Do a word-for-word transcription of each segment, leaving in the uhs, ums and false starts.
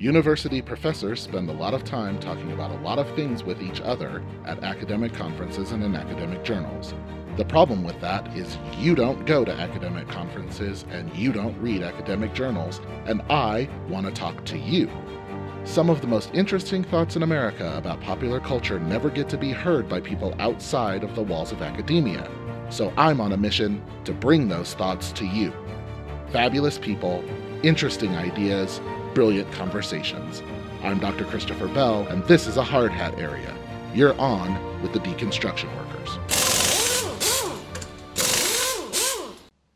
University professors spend a lot of time talking about a lot of things with each other at academic conferences and in academic journals. The problem with that is you don't go to academic conferences and you don't read academic journals, and I want to talk to you. Some of the most interesting thoughts in America about popular culture never get to be heard by people outside of the walls of academia, so I'm on a mission to bring those thoughts to you. Fabulous people, interesting ideas, brilliant conversations. I'm Doctor Christopher Bell, and this is a hard hat area. You're on with the Deconstruction Workers.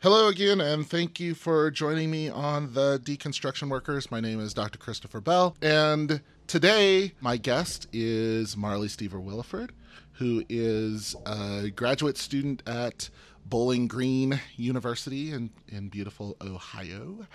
Hello again, and thank you for joining me on The Deconstruction Workers. My name is Doctor Christopher Bell, and today my guest is Marley Steuver-Williford, who is a graduate student at Bowling Green University in, in beautiful Ohio,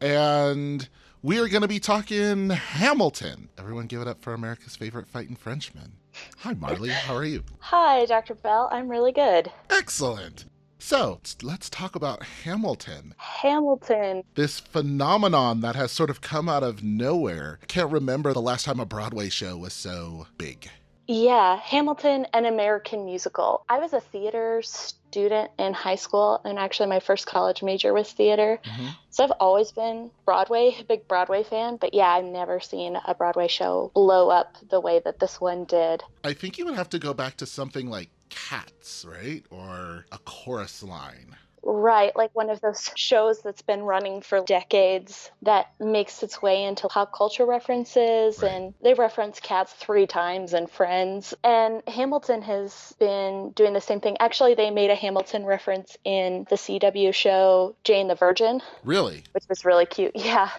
and we are going to be talking Hamilton. Everyone give it up for America's favorite fighting Frenchman. Hi, Marley. How are you? Hi, Doctor Bell. I'm really good. Excellent. So let's talk about Hamilton. Hamilton. This phenomenon that has sort of come out of nowhere. Can't remember the last time a Broadway show was so big. Yeah, Hamilton, an American musical. I was a theater student in high school, and actually my first college major was theater. Mm-hmm. So I've always been Broadway, a big Broadway fan. But yeah, I've never seen a Broadway show blow up the way that this one did. I think you would have to go back to something like Cats, right? Or A Chorus Line. Right, like one of those shows that's been running for decades that makes its way into pop culture references, right. And they reference Cats three times in Friends. And Hamilton has been doing the same thing. Actually, they made a Hamilton reference in the C W show Jane the Virgin. Really? Which was really cute, yeah.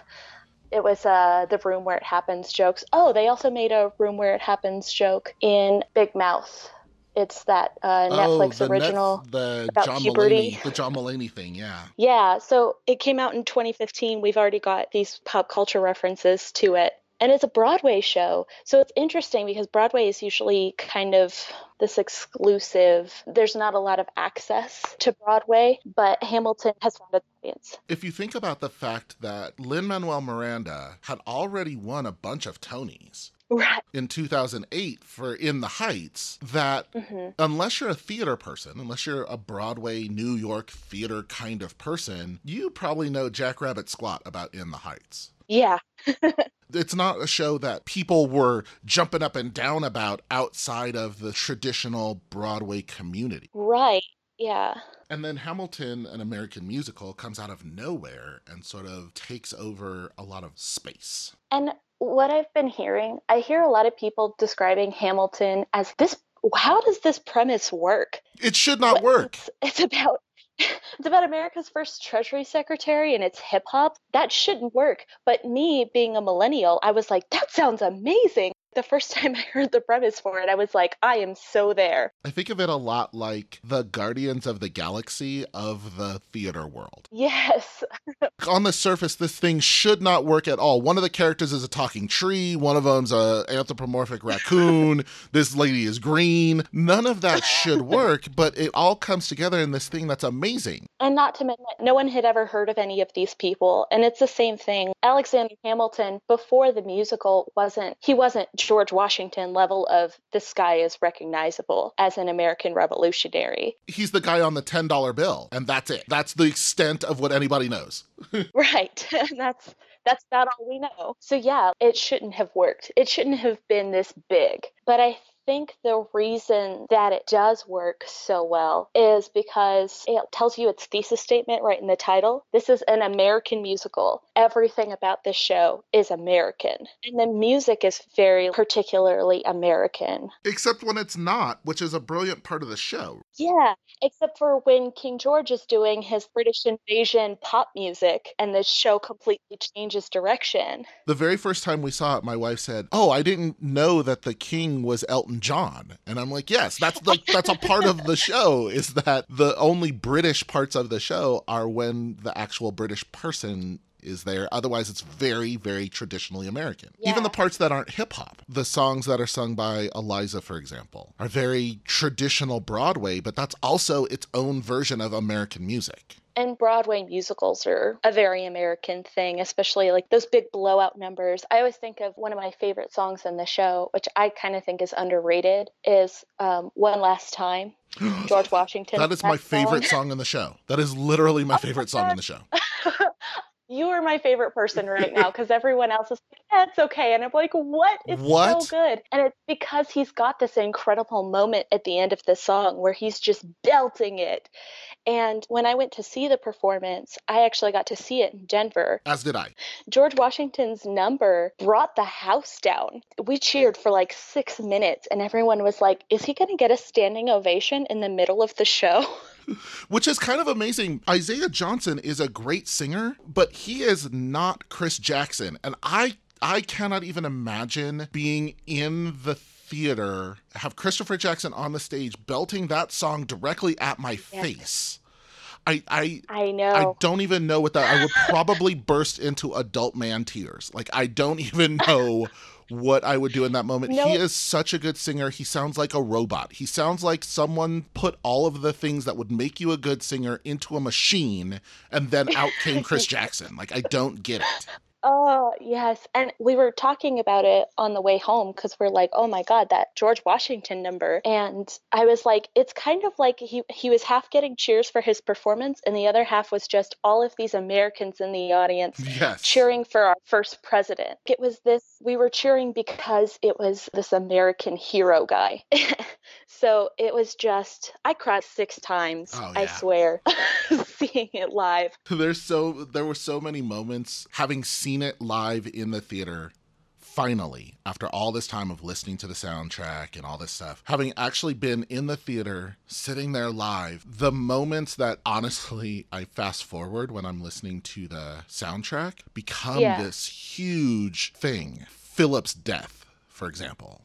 It was uh, the Room Where It Happens jokes. Oh, they also made a Room Where It Happens joke in Big Mouth. It's that uh, Netflix oh, the original Nef- the about John puberty. Mulaney, the John Mulaney thing, yeah. Yeah, so it came out in twenty fifteen. We've already got these pop culture references to it. And it's a Broadway show. So it's interesting because Broadway is usually kind of this exclusive. There's not a lot of access to Broadway, but Hamilton has found an audience. If you think about the fact that Lin-Manuel Miranda had already won a bunch of Tonys. Right. In two thousand eight for In the Heights, that mm-hmm. unless you're a theater person, unless you're a Broadway, New York theater kind of person, you probably know jack rabbit squat about In the Heights. Yeah. It's not a show that people were jumping up and down about outside of the traditional Broadway community. Right. Yeah. And then Hamilton, an American musical, comes out of nowhere and sort of takes over a lot of space. And what I've been hearing, I hear a lot of people describing Hamilton as this, how does this premise work? It should not work. It's, it's about It's about America's first Treasury Secretary, and it's hip hop. That shouldn't work. But me being a millennial, I was like, that sounds amazing. The first time I heard the premise for it, I was like, I am so there. I think of it a lot like the Guardians of the Galaxy of the theater world. Yes. On the surface, this thing should not work at all. One of the characters is a talking tree. One of them's an anthropomorphic raccoon. This lady is green. None of that should work, but it all comes together in this thing that's amazing. And not to mention, no one had ever heard of any of these people. And it's the same thing. Alexander Hamilton, before the musical, wasn't, he wasn't George Washington level of this guy is recognizable as an American revolutionary. He's the guy on the ten dollar bill, and that's it. That's the extent of what anybody knows. Right. That's that's about all we know. So yeah, it shouldn't have worked. It shouldn't have been this big. But I think the reason that it does work so well is because it tells you its thesis statement right in the title. This is an American musical. Everything about this show is American. And the music is very particularly American. Except when it's not, which is a brilliant part of the show. Yeah, except for when King George is doing his British invasion pop music and the show completely changes direction. The very first time we saw it, my wife said, oh, I didn't know that the king was Elton John. And I'm like, yes, that's the, that's a part of the show, is that the only British parts of the show are when the actual British person is there. Otherwise, it's very, very traditionally American. Yeah. Even the parts that aren't hip hop, the songs that are sung by Eliza, for example, are very traditional Broadway, but that's also its own version of American music. And Broadway musicals are a very American thing, especially like those big blowout numbers. I always think of one of my favorite songs in the show, which I kind of think is underrated, is um, One Last Time, George Washington. That is that my song. favorite song in the show. That is literally my favorite song in the show. You are my favorite person right now, because everyone else is like, yeah, it's okay. And I'm like, what? It's what? So good. And it's because he's got this incredible moment at the end of the song where he's just belting it. And when I went to see the performance, I actually got to see it in Denver. As did I. George Washington's number brought the house down. We cheered for like six minutes and everyone was like, is he going to get a standing ovation in the middle of the show? Which is kind of amazing. Isaiah Johnson is a great singer, but he is not Chris Jackson. And I I cannot even imagine being in the theater, have Christopher Jackson on the stage belting that song directly at my yes. face. I, I I know. I don't even know what that... I would probably burst into adult man tears. Like, I don't even know... what I would do in that moment. Nope. He is such a good singer. He sounds like a robot. He sounds like someone put all of the things that would make you a good singer into a machine, and then out came Chris Jackson. Like, I don't get it. Oh, yes. And we were talking about it on the way home because we're like, oh, my God, that George Washington number. And I was like, it's kind of like he, he was half getting cheers for his performance and the other half was just all of these Americans in the audience yes. cheering for our first president. It was this, we were cheering because it was this American hero guy. So it was just, I cried six times, oh, yeah. I swear, seeing it live. There's so, there were so many moments having seen it live in the theater, finally, after all this time of listening to the soundtrack and all this stuff, having actually been in the theater, sitting there live, the moments that honestly I fast forward when I'm listening to the soundtrack become yeah. this huge thing. Philip's death, for example.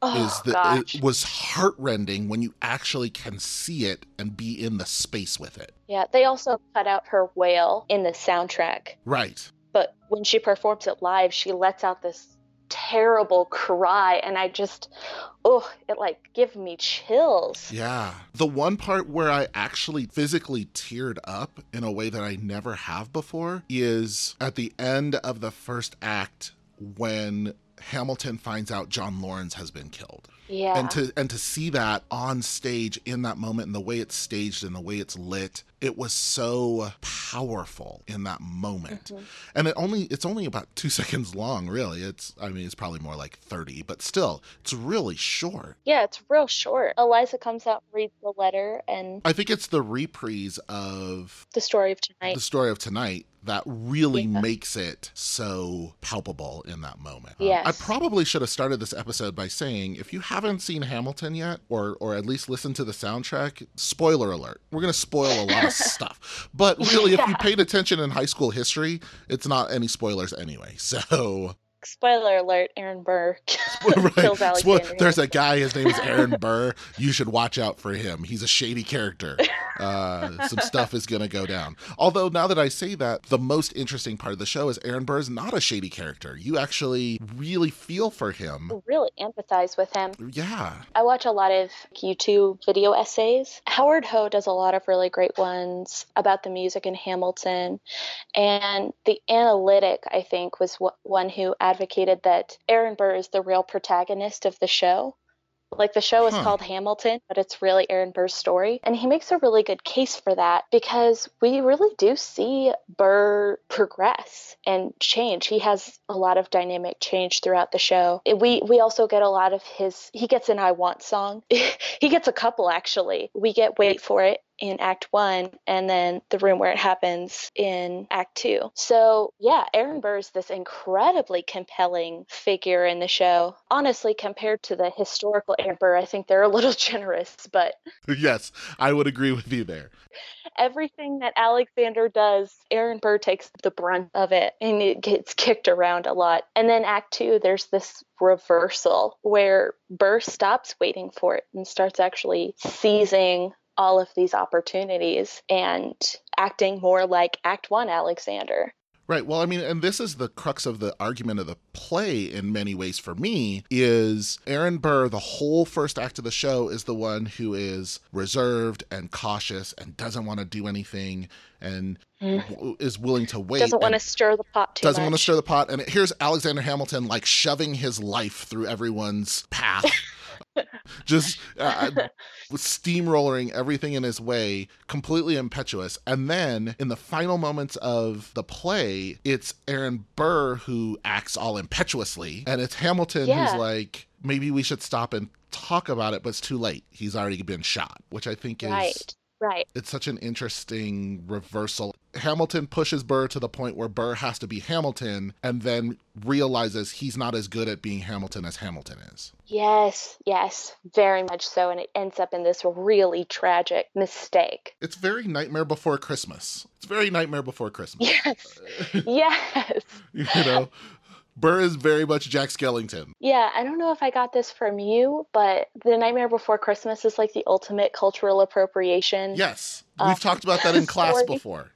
Oh, is that it was heartrending when you actually can see it and be in the space with it. Yeah, they also cut out her wail in the soundtrack. Right. But when she performs it live, she lets out this terrible cry, and I just, oh, it like gave me chills. Yeah. The one part where I actually physically teared up in a way that I never have before is at the end of the first act when Hamilton finds out John Lawrence has been killed. Yeah. And to and to see that on stage in that moment and the way it's staged and the way it's lit, it was so powerful in that moment. Mm-hmm. And it only it's only about two seconds long, really. It's I mean, it's probably more like thirty, but still, it's really short. Yeah, it's real short. Eliza comes out, reads the letter, and I think it's the reprise of The Story of Tonight. The Story of Tonight that really yeah. makes it so palpable in that moment. Yes. Um, I probably should have started this episode by saying, if you haven't seen Hamilton yet, or or at least listened to the soundtrack, spoiler alert. We're going to spoil a lot of stuff. But really, yeah. if you paid attention in high school history, it's not any spoilers anyway. So... Spoiler alert, Aaron Burr right. kills Alexander. There's a guy, his name is Aaron Burr. You should watch out for him. He's a shady character. Uh, some stuff is going to go down. Although now that I say that, the most interesting part of the show is Aaron Burr is not a shady character. You actually really feel for him. Really empathize with him. Yeah. I watch a lot of YouTube video essays. Howard Ho does a lot of really great ones about the music in Hamilton. And The Analytic, I think, was one who advocated that Aaron Burr is the real protagonist of the show. Like, the show is huh. called Hamilton, but it's really Aaron Burr's story. And he makes a really good case for that because we really do see Burr progress and change. He has a lot of dynamic change throughout the show. We we also get a lot of his, he gets an I Want song. He gets a couple, actually. We get Wait For It in Act One, and then The Room Where It Happens in Act Two. So yeah, Aaron Burr is this incredibly compelling figure in the show. Honestly, compared to the historical Aaron Burr, I think they're a little generous, but... Yes, I would agree with you there. Everything that Alexander does, Aaron Burr takes the brunt of it, and it gets kicked around a lot. And then Act Two, there's this reversal where Burr stops waiting for it and starts actually seizing all of these opportunities and acting more like Act One Alexander. Right. Well, I mean, and this is the crux of the argument of the play in many ways for me, is Aaron Burr, the whole first act of the show, is the one who is reserved and cautious and doesn't want to do anything and mm. is willing to wait. Doesn't want to stir the pot too Doesn't much. want to stir the pot. And here's Alexander Hamilton, like, shoving his life through everyone's path. Just uh, steamrolling everything in his way, completely impetuous. And then in the final moments of the play, it's Aaron Burr who acts all impetuously. And it's Hamilton yeah. who's like, maybe we should stop and talk about it, but it's too late. He's already been shot, which I think is... Right. Right. It's such an interesting reversal. Hamilton pushes Burr to the point where Burr has to be Hamilton and then realizes he's not as good at being Hamilton as Hamilton is. Yes, yes, very much so. And it ends up in this really tragic mistake. It's very Nightmare Before Christmas. It's very Nightmare Before Christmas. Yes, yes. You know? Burr is very much Jack Skellington. Yeah, I don't know if I got this from you, but The Nightmare Before Christmas is like the ultimate cultural appropriation. Yes, we've um, talked about that in class story. before.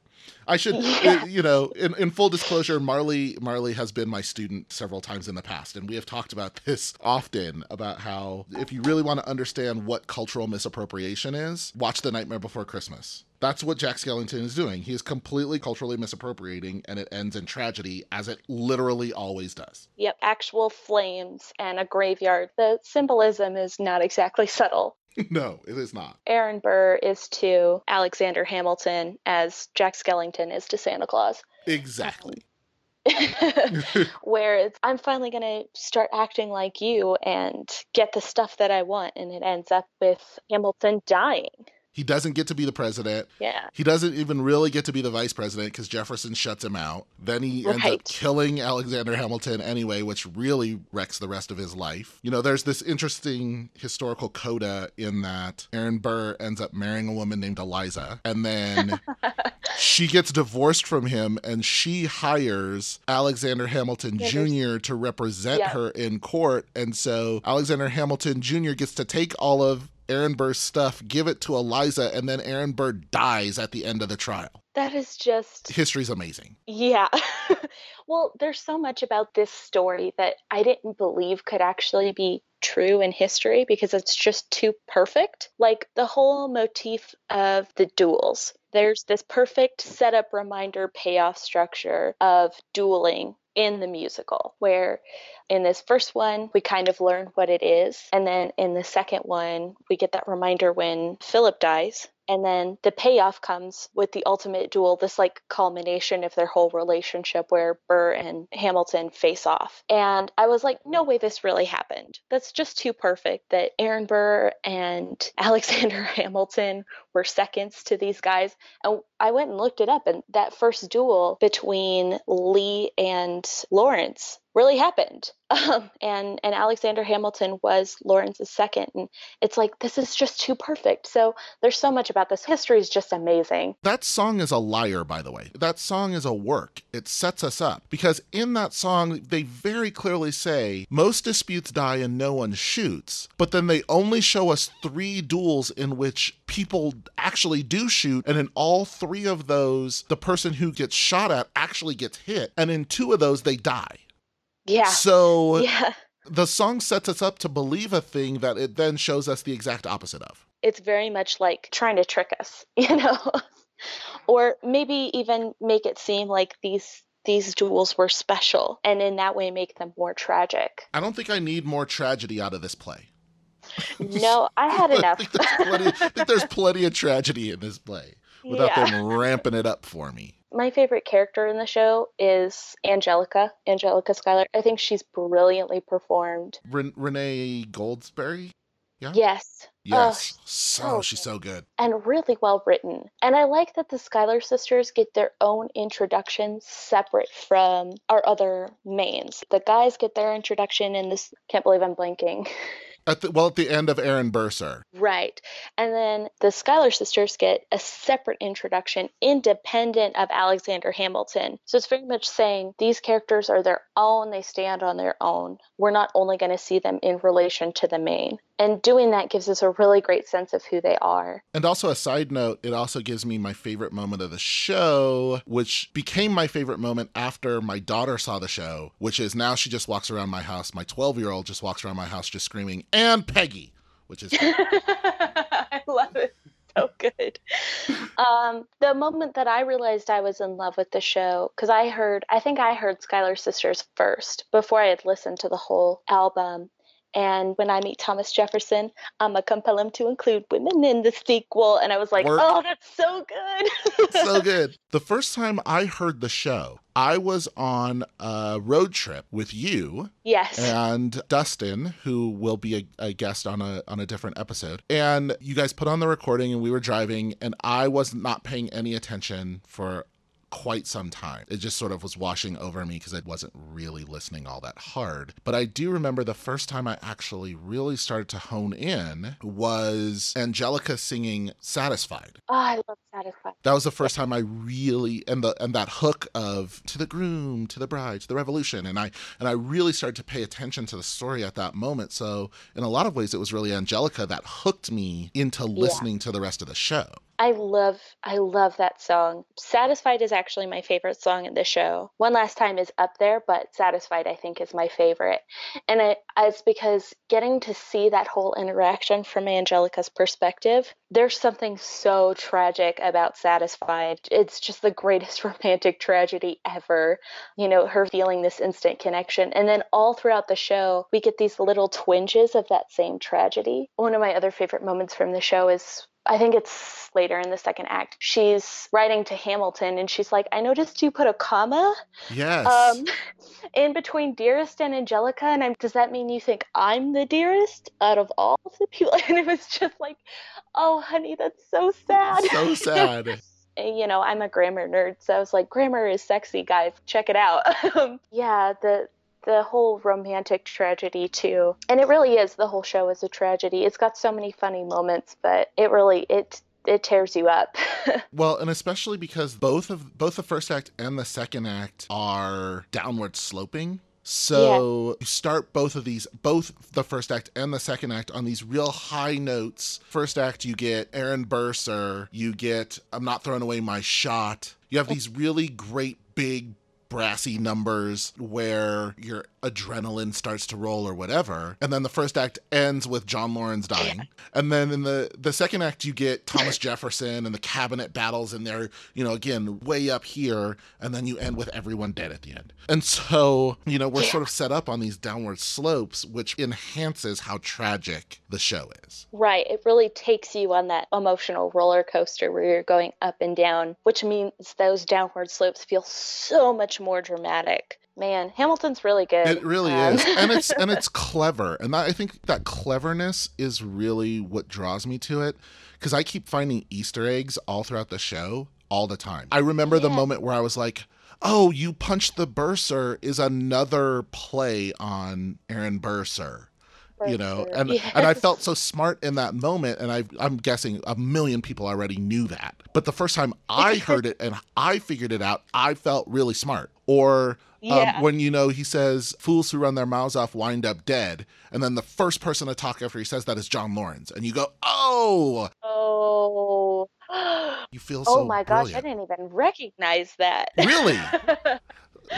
I should, yeah. you know, in, in full disclosure, Marley Marley has been my student several times in the past, and we have talked about this often, about how if you really want to understand what cultural misappropriation is, watch The Nightmare Before Christmas. That's what Jack Skellington is doing. He is completely culturally misappropriating, and it ends in tragedy, as it literally always does. Yep, actual flames and a graveyard. The symbolism is not exactly subtle. No, it is not. Aaron Burr is to Alexander Hamilton as Jack Skellington is to Santa Claus. Exactly. Where it's, I'm finally going to start acting like you and get the stuff that I want, and it ends up with Hamilton dying. He doesn't get to be the president. Yeah. He doesn't even really get to be the vice president because Jefferson shuts him out. Then he right. ends up killing Alexander Hamilton anyway, which really wrecks the rest of his life. You know, there's this interesting historical coda in that Aaron Burr ends up marrying a woman named Eliza. And then she gets divorced from him and she hires Alexander Hamilton yeah, Junior to represent yeah. her in court. And so Alexander Hamilton Junior gets to take all of Aaron Burr's stuff, give it to Eliza, and then Aaron Burr dies at the end of the trial. That is just... History's amazing. Yeah. Well, there's so much about this story that I didn't believe could actually be true in history because it's just too perfect. Like the whole motif of the duels. There's this perfect setup, reminder, payoff structure of dueling in the musical, where in this first one, we kind of learn what it is. And then in the second one, we get that reminder when Philip dies. And then the payoff comes with the ultimate duel, this like culmination of their whole relationship where Burr and Hamilton face off. And I was like, no way this really happened. That's just too perfect that Aaron Burr and Alexander Hamilton were seconds to these guys. And I went and looked it up, and that first duel between Lee and Lawrence really happened. Um, and, and Alexander Hamilton was Lawrence's second. And it's like, this is just too perfect. So there's so much about this. History is just amazing. That song is a liar, by the way. That song is a work. It sets us up. Because in that song, they very clearly say, most disputes die and no one shoots. But then they only show us three duels in which people actually do shoot. And in all three of those, the person who gets shot at actually gets hit. And in two of those, they die. Yeah. So yeah. the song sets us up to believe a thing that it then shows us the exact opposite of. It's very much like trying to trick us, you know, or maybe even make it seem like these these duels were special and in that way make them more tragic. I don't think I need more tragedy out of this play. No, I had enough. I, think there's plenty, I think there's plenty of tragedy in this play without yeah. them ramping it up for me. My favorite character in the show is Angelica, Angelica Schuyler. I think she's brilliantly performed. Ren- Renée Goldsberry? Yeah? Yes. Yes. Oh, so oh, she's so good. And really well written. And I like that the Schuyler sisters get their own introduction separate from our other mains. The guys get their introduction in this, can't believe I'm blanking. At the, well, at the end of Aaron Burser. Right. And then the Schuyler sisters get a separate introduction independent of Alexander Hamilton. So it's very much saying these characters are their own. They stand on their own. We're not only going to see them in relation to the main. And doing that gives us a really great sense of who they are. And also a side note, it also gives me my favorite moment of the show, which became my favorite moment after my daughter saw the show, which is now she just walks around my house. My twelve-year-old just walks around my house just screaming, "And Peggy," which is... I love it. So good. Um, the moment that I realized I was in love with the show, because I heard, I think I heard Schuyler Sisters first before I had listened to the whole album. And when I meet Thomas Jefferson, I'm going to compel him to include women in the sequel. And I was like, Work. oh, that's so good. So good. The first time I heard the show, I was on a road trip with you. Yes. And Dustin, who will be a, a guest on a on a different episode. And you guys put on the recording and we were driving and I was not paying any attention for quite some time. It just sort of was washing over me because I wasn't really listening all that hard. But I do remember the first time I actually really started to hone in was Angelica singing Satisfied. Oh, I love Satisfied. That was the first time I really, and the and that hook of to the groom, to the bride, to the revolution. And I and I really started to pay attention to the story at that moment. So in a lot of ways, it was really Angelica that hooked me into listening yeah. to the rest of the show. I love, I love that song. Satisfied is actually my favorite song in the show. One Last Time is up there, but Satisfied, I think, is my favorite. And it, it's because getting to see that whole interaction from Angelica's perspective, there's something so tragic about Satisfied. It's just the greatest romantic tragedy ever. You know, her feeling this instant connection. And then all throughout the show, we get these little twinges of that same tragedy. One of my other favorite moments from the show is, I think it's later in the second act, she's writing to Hamilton and she's like, I noticed you put a comma yes. um, in between dearest and Angelica. And I'm, does that mean you think I'm the dearest out of all of the people? And it was just like, oh, honey, that's so sad. So sad. You know, I'm a grammar nerd. So I was like, grammar is sexy, guys. Check it out. yeah, the... the whole romantic tragedy too. And it really is, the whole show is a tragedy. It's got so many funny moments, but it really, it it tears you up. Well, and especially because both of both the first act and the second act are downward sloping. So yeah. you start both of these, both the first act and the second act, on these real high notes. First act, you get Aaron Burser, you get I'm Not Throwing Away My Shot. You have these really great big brassy numbers where your adrenaline starts to roll or whatever. And then the first act ends with John Laurens dying. Yeah. And then in the, the second act, you get Thomas Jefferson and the cabinet battles and they're, you know, again, way up here. And then you end with everyone dead at the end. And so, you know, we're yeah. sort of set up on these downward slopes, which enhances how tragic the show is. Right. It really takes you on that emotional roller coaster where you're going up and down, which means those downward slopes feel so much more dramatic. Man, Hamilton's really good. It really um. is. And it's and it's clever. And that, I think that cleverness is really what draws me to it, because I keep finding Easter eggs all throughout the show all the time. I remember yeah. the moment where I was like, oh, You Punch the Bursar is another play on Aaron Burser. You know, and yes. and I felt so smart in that moment, and I, I'm guessing a million people already knew that. But the first time I heard it and I figured it out, I felt really smart. Or yeah. um, when, you know, he says, fools who run their mouths off wind up dead. And then the first person to talk after he says that is John Laurens. And you go, oh. Oh. You feel so Oh, my gosh, brilliant. I didn't even recognize that. Really?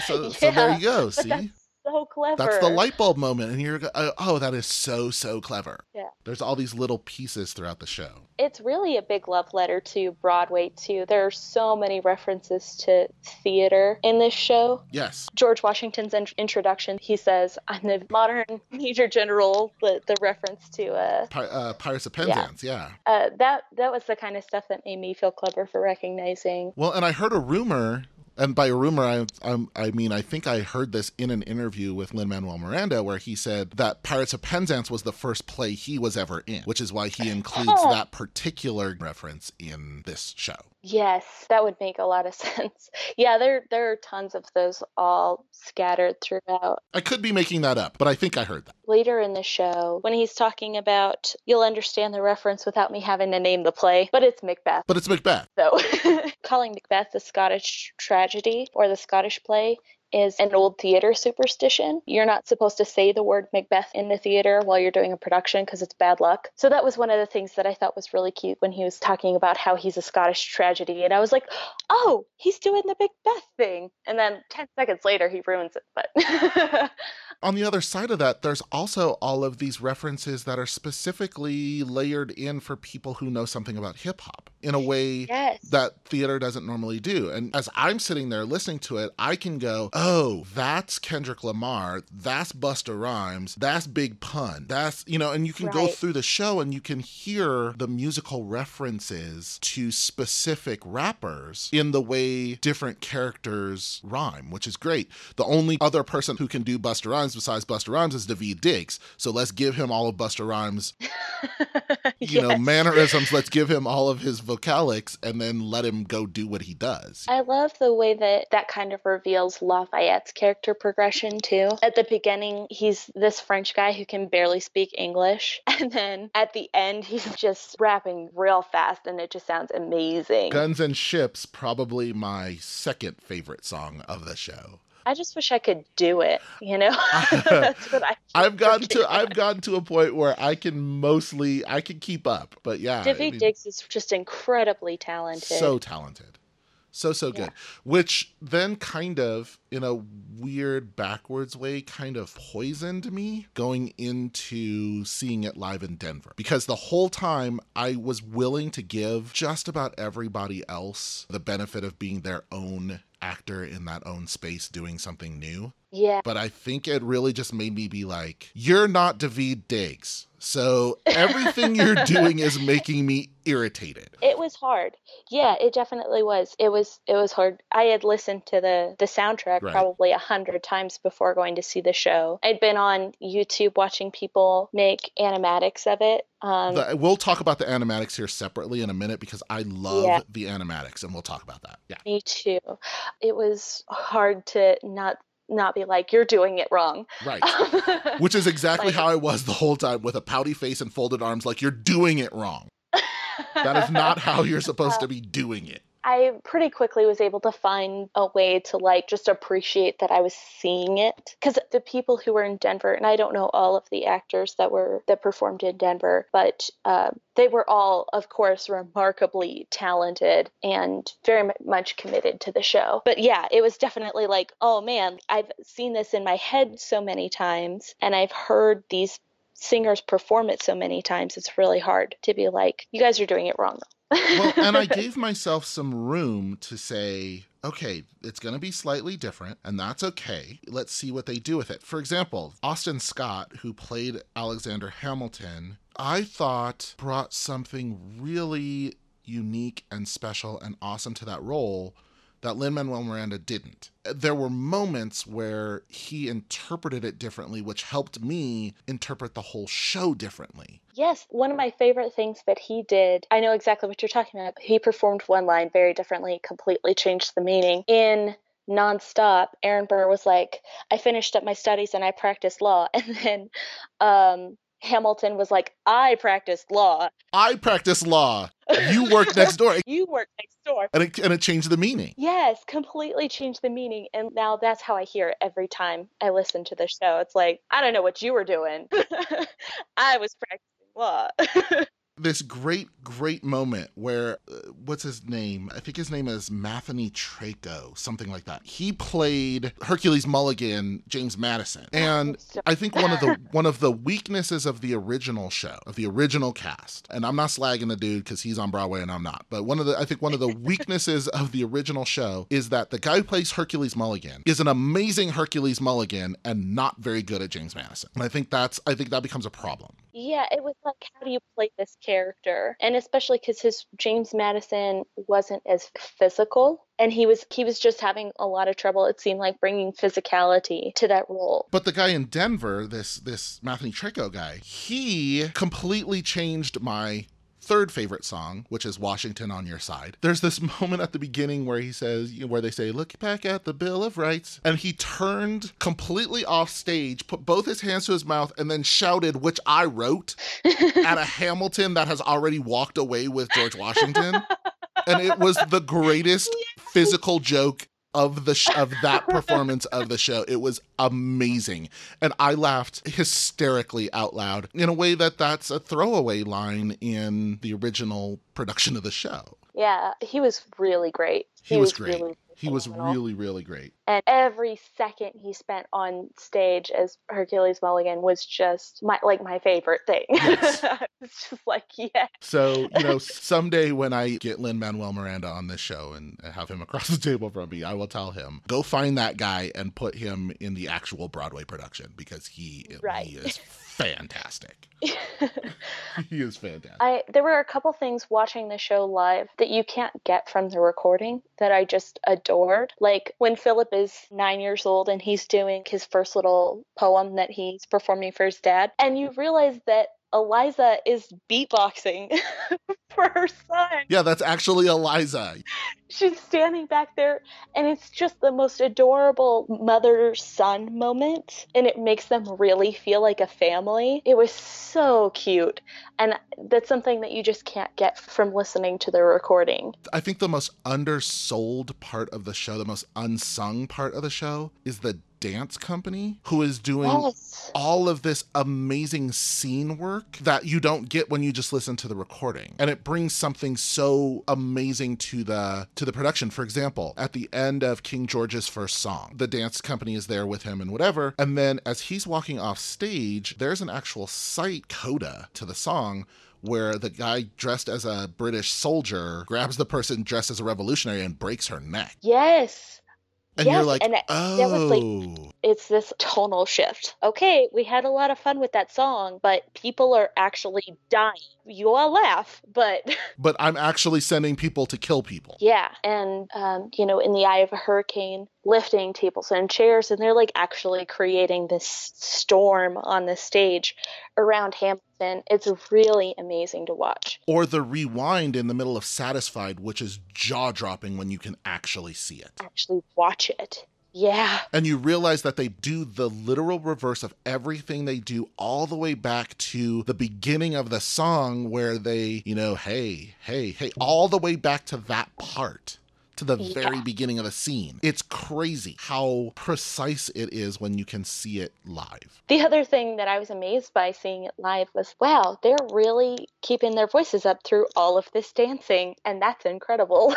So, yeah. so there you go, see? That's- So clever. That's the light bulb moment. And you're, oh, that is so, so clever. Yeah. There's all these little pieces throughout the show. It's really a big love letter to Broadway, too. There are so many references to theater in this show. Yes. George Washington's in- introduction, he says, I'm the modern Major General, the, the reference to... Uh, Pir- uh, Pirates of Penzance, yeah. yeah. Uh, that, that was the kind of stuff that made me feel clever for recognizing. Well, and I heard a rumor... And by rumor, I, I I mean, I think I heard this in an interview with Lin-Manuel Miranda, where he said that Pirates of Penzance was the first play he was ever in, which is why he includes oh. that particular reference in this show. Yes, that would make a lot of sense. Yeah, there there are tons of those all scattered throughout. I could be making that up, but I think I heard that. Later in the show, when he's talking about, you'll understand the reference without me having to name the play, but it's Macbeth. But it's Macbeth. So calling Macbeth the Scottish tragedy or the Scottish play is an old theater superstition. You're not supposed to say the word Macbeth in the theater while you're doing a production because it's bad luck. So that was one of the things that I thought was really cute when he was talking about how he's a Scottish tragedy. And I was like, oh, he's doing the Macbeth thing. And then ten seconds later, he ruins it. But on the other side of that, there's also all of these references that are specifically layered in for people who know something about hip hop in a way yes. that theater doesn't normally do. And as I'm sitting there listening to it, I can go, oh, that's Kendrick Lamar, that's Busta Rhymes, that's Big Pun, that's, you know, and you can right. go through the show and you can hear the musical references to specific rappers in the way different characters rhyme, which is great. The only other person who can do Busta Rhymes besides Busta Rhymes is Daveed Diggs. So let's give him all of Busta Rhymes, you yes. know, mannerisms. Let's give him all of his vocalics and then let him go do what he does. I love the way that that kind of reveals Lafayette's character progression too. At the beginning, he's this French guy who can barely speak English. And then at the end, he's just rapping real fast and it just sounds amazing. Guns and Ships, probably my second favorite song of the show. I just wish I could do it, you know. That's what I I've gotten to. At. I've gotten to a point where I can mostly I can keep up, but yeah. Daveed I mean, Diggs is just incredibly talented. So talented, so so good. Yeah. Which then kind of, in a weird backwards way, kind of poisoned me going into seeing it live in Denver, because the whole time I was willing to give just about everybody else the benefit of being their own actor in that own space doing something new. Yeah. But I think it really just made me be like, you're not Daveed Diggs. So everything you're doing is making me irritated. It was hard. Yeah, it definitely was. It was it was hard. I had listened to the, the soundtrack right. probably a hundred times before going to see the show. I'd been on YouTube watching people make animatics of it. Um, the, we'll talk about the animatics here separately in a minute because I love yeah. the animatics and we'll talk about that. Yeah. Me too. It was hard to not not be like, you're doing it wrong. Right. Which is exactly like, how I was the whole time, with a pouty face and folded arms, like, you're doing it wrong. That is not how you're supposed to be doing it. I pretty quickly was able to find a way to like just appreciate that I was seeing it, because the people who were in Denver, and I don't know all of the actors that were that performed in Denver, but uh, they were all, of course, remarkably talented and very much committed to the show. But yeah, it was definitely like, oh man, I've seen this in my head so many times, and I've heard these singers perform it so many times. It's really hard to be like, you guys are doing it wrong. Well, and I gave myself some room to say, okay, it's going to be slightly different, and that's okay. Let's see what they do with it. For example, Austin Scott, who played Alexander Hamilton, I thought brought something really unique and special and awesome to that role that Lin-Manuel Miranda didn't. There were moments where he interpreted it differently, which helped me interpret the whole show differently. Yes, one of my favorite things that he did, I know exactly what you're talking about. He performed one line very differently, completely changed the meaning. In Nonstop, Aaron Burr was like, I finished up my studies and I practiced law. And then um, Hamilton was like, I practiced law. I practiced law. You work next door. You work next door. And it, and it changed the meaning. Yes, completely changed the meaning. And now that's how I hear it every time I listen to the show. It's like, I don't know what you were doing. I was practicing law. This great, great moment where, uh, what's his name? I think his name is Matthew Tarico, something like that. He played Hercules Mulligan, James Madison. And I think one of the one of the weaknesses of the original show, of the original cast, and I'm not slagging the dude because he's on Broadway and I'm not, but one of the I think one of the weaknesses of the original show is that the guy who plays Hercules Mulligan is an amazing Hercules Mulligan and not very good at James Madison. And I think that's I think that becomes a problem. Yeah, it was like, how do you play this character? And especially because his James Madison wasn't as physical, and he was he was just having a lot of trouble, it seemed like, bringing physicality to that role. But the guy in Denver, this this Matthew Tarico guy, he completely changed my third favorite song, which is Washington on Your Side. There's this moment at the beginning where he says, you know, where they say, look back at the Bill of Rights. And he turned completely off stage, put both his hands to his mouth, and then shouted, which I wrote, at a Hamilton that has already walked away with George Washington. And it was the greatest yes. physical joke of the sh- of that performance of the show. It was amazing. And I laughed hysterically out loud in a way that that's a throwaway line in the original production of the show. Yeah, he was really great. He, he was, was great. Really he was really, really great. And every second he spent on stage as Hercules Mulligan was just my, like my favorite thing. Yes. It's just like, yeah. So, you know, someday when I get Lin-Manuel Miranda on this show and have him across the table from me, I will tell him, go find that guy and put him in the actual Broadway production, because he, right. he is fantastic. He is fantastic. I, there were a couple things watching the show live that you can't get from the recording that I just adored. Like when Philip is nine years old and he's doing his first little poem that he's performing for his dad, and you realize that Eliza is beatboxing for her son. Yeah, that's actually Eliza. She's standing back there, and it's just the most adorable mother-son moment, and it makes them really feel like a family. It was so cute, and that's something that you just can't get from listening to the recording. I think the most undersold part of the show, the most unsung part of the show, is the dance company, who is doing yes. all of this amazing scene work that you don't get when you just listen to the recording, and it brings something so amazing to the to the production. For example, at the end of King George's first song, the dance company is there with him and whatever, and then as he's walking off stage, there's an actual sight coda to the song where the guy dressed as a British soldier grabs the person dressed as a revolutionary and breaks her neck. Yes. And yes, you're like, and that, oh. That was like, it's this tonal shift. Okay, we had a lot of fun with that song, but people are actually dying. You all laugh, but... But I'm actually sending people to kill people. Yeah, and, um, you know, in the eye of a hurricane, lifting tables and chairs, and they're like actually creating this storm on the stage around Hamilton. It's really amazing to watch. Or the rewind in the middle of Satisfied, which is jaw-dropping when you can actually see it. Actually watch it. Yeah. And you realize that they do the literal reverse of everything they do all the way back to the beginning of the song where they, you know, hey, hey, hey, all the way back to that part, to the yeah. very beginning of the scene. It's crazy how precise it is when you can see it live. The other thing that I was amazed by seeing it live was, wow, they're really keeping their voices up through all of this dancing, and that's incredible.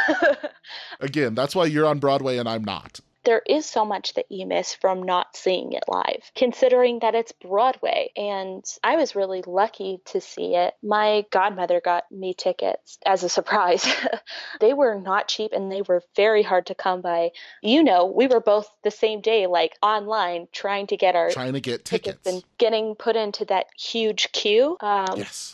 Again, that's why you're on Broadway and I'm not. There is so much that you miss from not seeing it live, considering that it's Broadway. And I was really lucky to see it. My godmother got me tickets as a surprise. They were not cheap, and they were very hard to come by. You know, we were both the same day, like online, trying to get our trying to get tickets, tickets and getting put into that huge queue. Um, yes.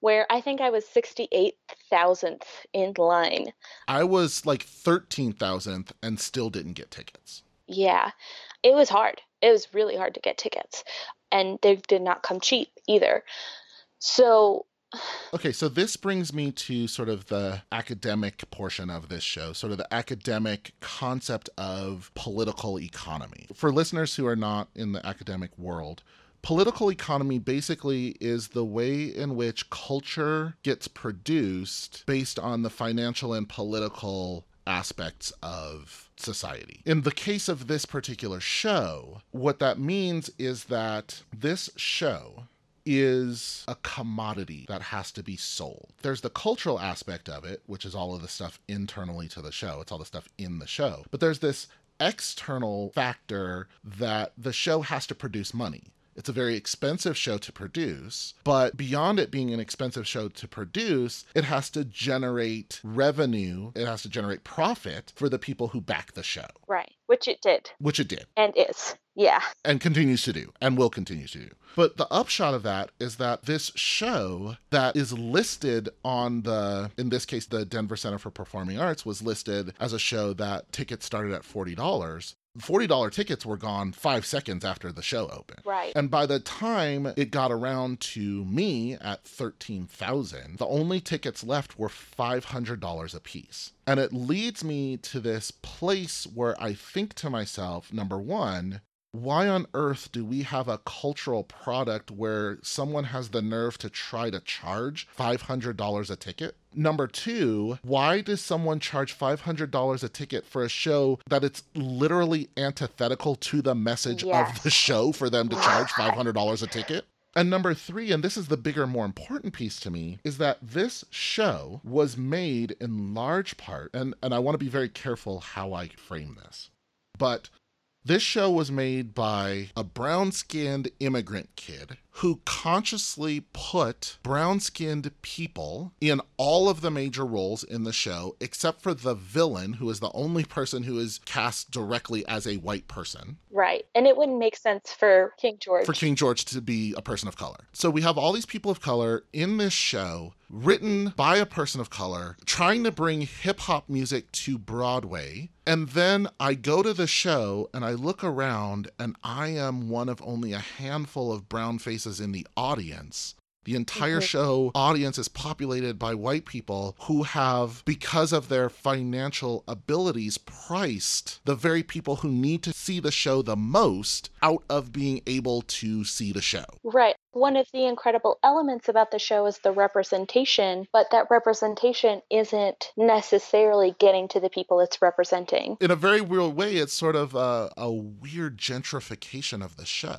Where I think I was sixty-eight thousandth in line. I was like thirteen thousandth and still didn't get tickets. Yeah, it was hard. It was really hard to get tickets. And they did not come cheap either. So... Okay, so this brings me to sort of the academic portion of this show, sort of the academic concept of political economy. For listeners who are not in the academic world, political economy basically is the way in which culture gets produced based on the financial and political aspects of society. In the case of this particular show, what that means is that this show is a commodity that has to be sold. There's the cultural aspect of it, which is all of the stuff internally to the show. It's all the stuff in the show. But there's this external factor that the show has to produce money. It's a very expensive show to produce, but beyond it being an expensive show to produce, it has to generate revenue. It has to generate profit for the people who back the show. Right, which it did. Which it did. And is, yeah. And continues to do, and will continue to do. But the upshot of that is that this show that is listed on the, in this case, the Denver Center for Performing Arts was listed as a show that tickets started at forty dollars. forty dollars tickets were gone five seconds after the show opened. Right. And by the time it got around to me at thirteen thousand, the only tickets left were five hundred dollars a piece. And it leads me to this place where I think to myself, number one, why on earth do we have a cultural product where someone has the nerve to try to charge five hundred dollars a ticket? Number two, why does someone charge five hundred dollars a ticket for a show that it's literally antithetical to the message yes. of the show for them to charge five hundred dollars a ticket? And number three, and this is the bigger, more important piece to me, is that this show was made in large part, and, and I want to be very careful how I frame this, but this show was made by a brown-skinned immigrant kid who consciously put brown-skinned people in all of the major roles in the show, except for the villain, who is the only person who is cast directly as a white person. Right. And it wouldn't make sense for King George. For King George to be a person of color. So we have all these people of color in this show, written by a person of color, trying to bring hip-hop music to Broadway. And then I go to the show and I look around and I am one of only a handful of brown faces in the audience. The entire mm-hmm. show audience is populated by white people who have, because of their financial abilities, priced the very people who need to see the show the most out of being able to see the show. Right. One of the incredible elements about the show is the representation, but that representation isn't necessarily getting to the people it's representing. In a very real way, it's sort of a, a weird gentrification of the show.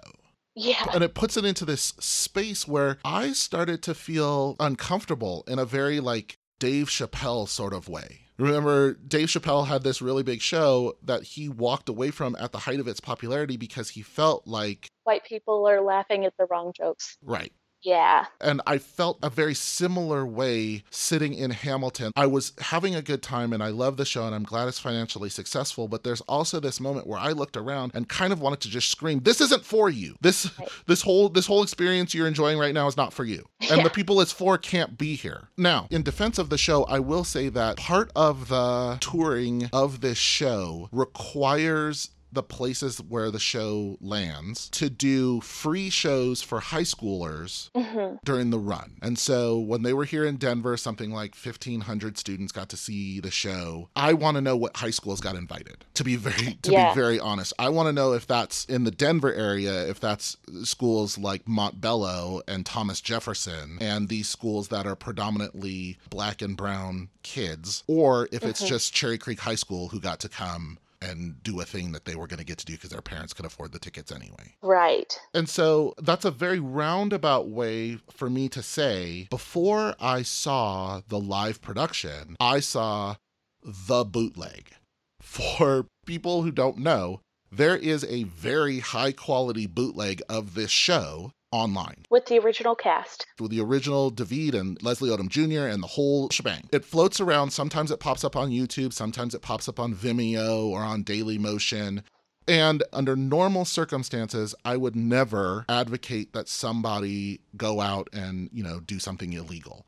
Yeah. And it puts it into this space where I started to feel uncomfortable in a very like Dave Chappelle sort of way. Remember, Dave Chappelle had this really big show that he walked away from at the height of its popularity because he felt like white people are laughing at the wrong jokes. Right. Yeah. And I felt a very similar way sitting in Hamilton. I was having a good time and I love the show and I'm glad it's financially successful. But there's also this moment where I looked around and kind of wanted to just scream, this isn't for you. This right. this whole this whole experience you're enjoying right now is not for you. And yeah. the people it's for can't be here. Now, in defense of the show, I will say that part of the touring of this show requires the places where the show lands to do free shows for high schoolers mm-hmm. during the run. And so when they were here in Denver, something like fifteen hundred students got to see the show. I want to know what high schools got invited, to be very to yeah. be very honest. I want to know if that's in the Denver area, if that's schools like Montbello and Thomas Jefferson and these schools that are predominantly black and brown kids, or if mm-hmm. it's just Cherry Creek High School who got to come and do a thing that they were going to get to do because their parents could afford the tickets anyway. Right. And so that's a very roundabout way for me to say, before I saw the live production, I saw the bootleg. For people who don't know, there is a very high quality bootleg of this show online. With the original cast. With the original Daveed and Leslie Odom Junior and the whole shebang. It floats around. Sometimes it pops up on YouTube. Sometimes it pops up on Vimeo or on Dailymotion. And under normal circumstances, I would never advocate that somebody go out and, you know, do something illegal.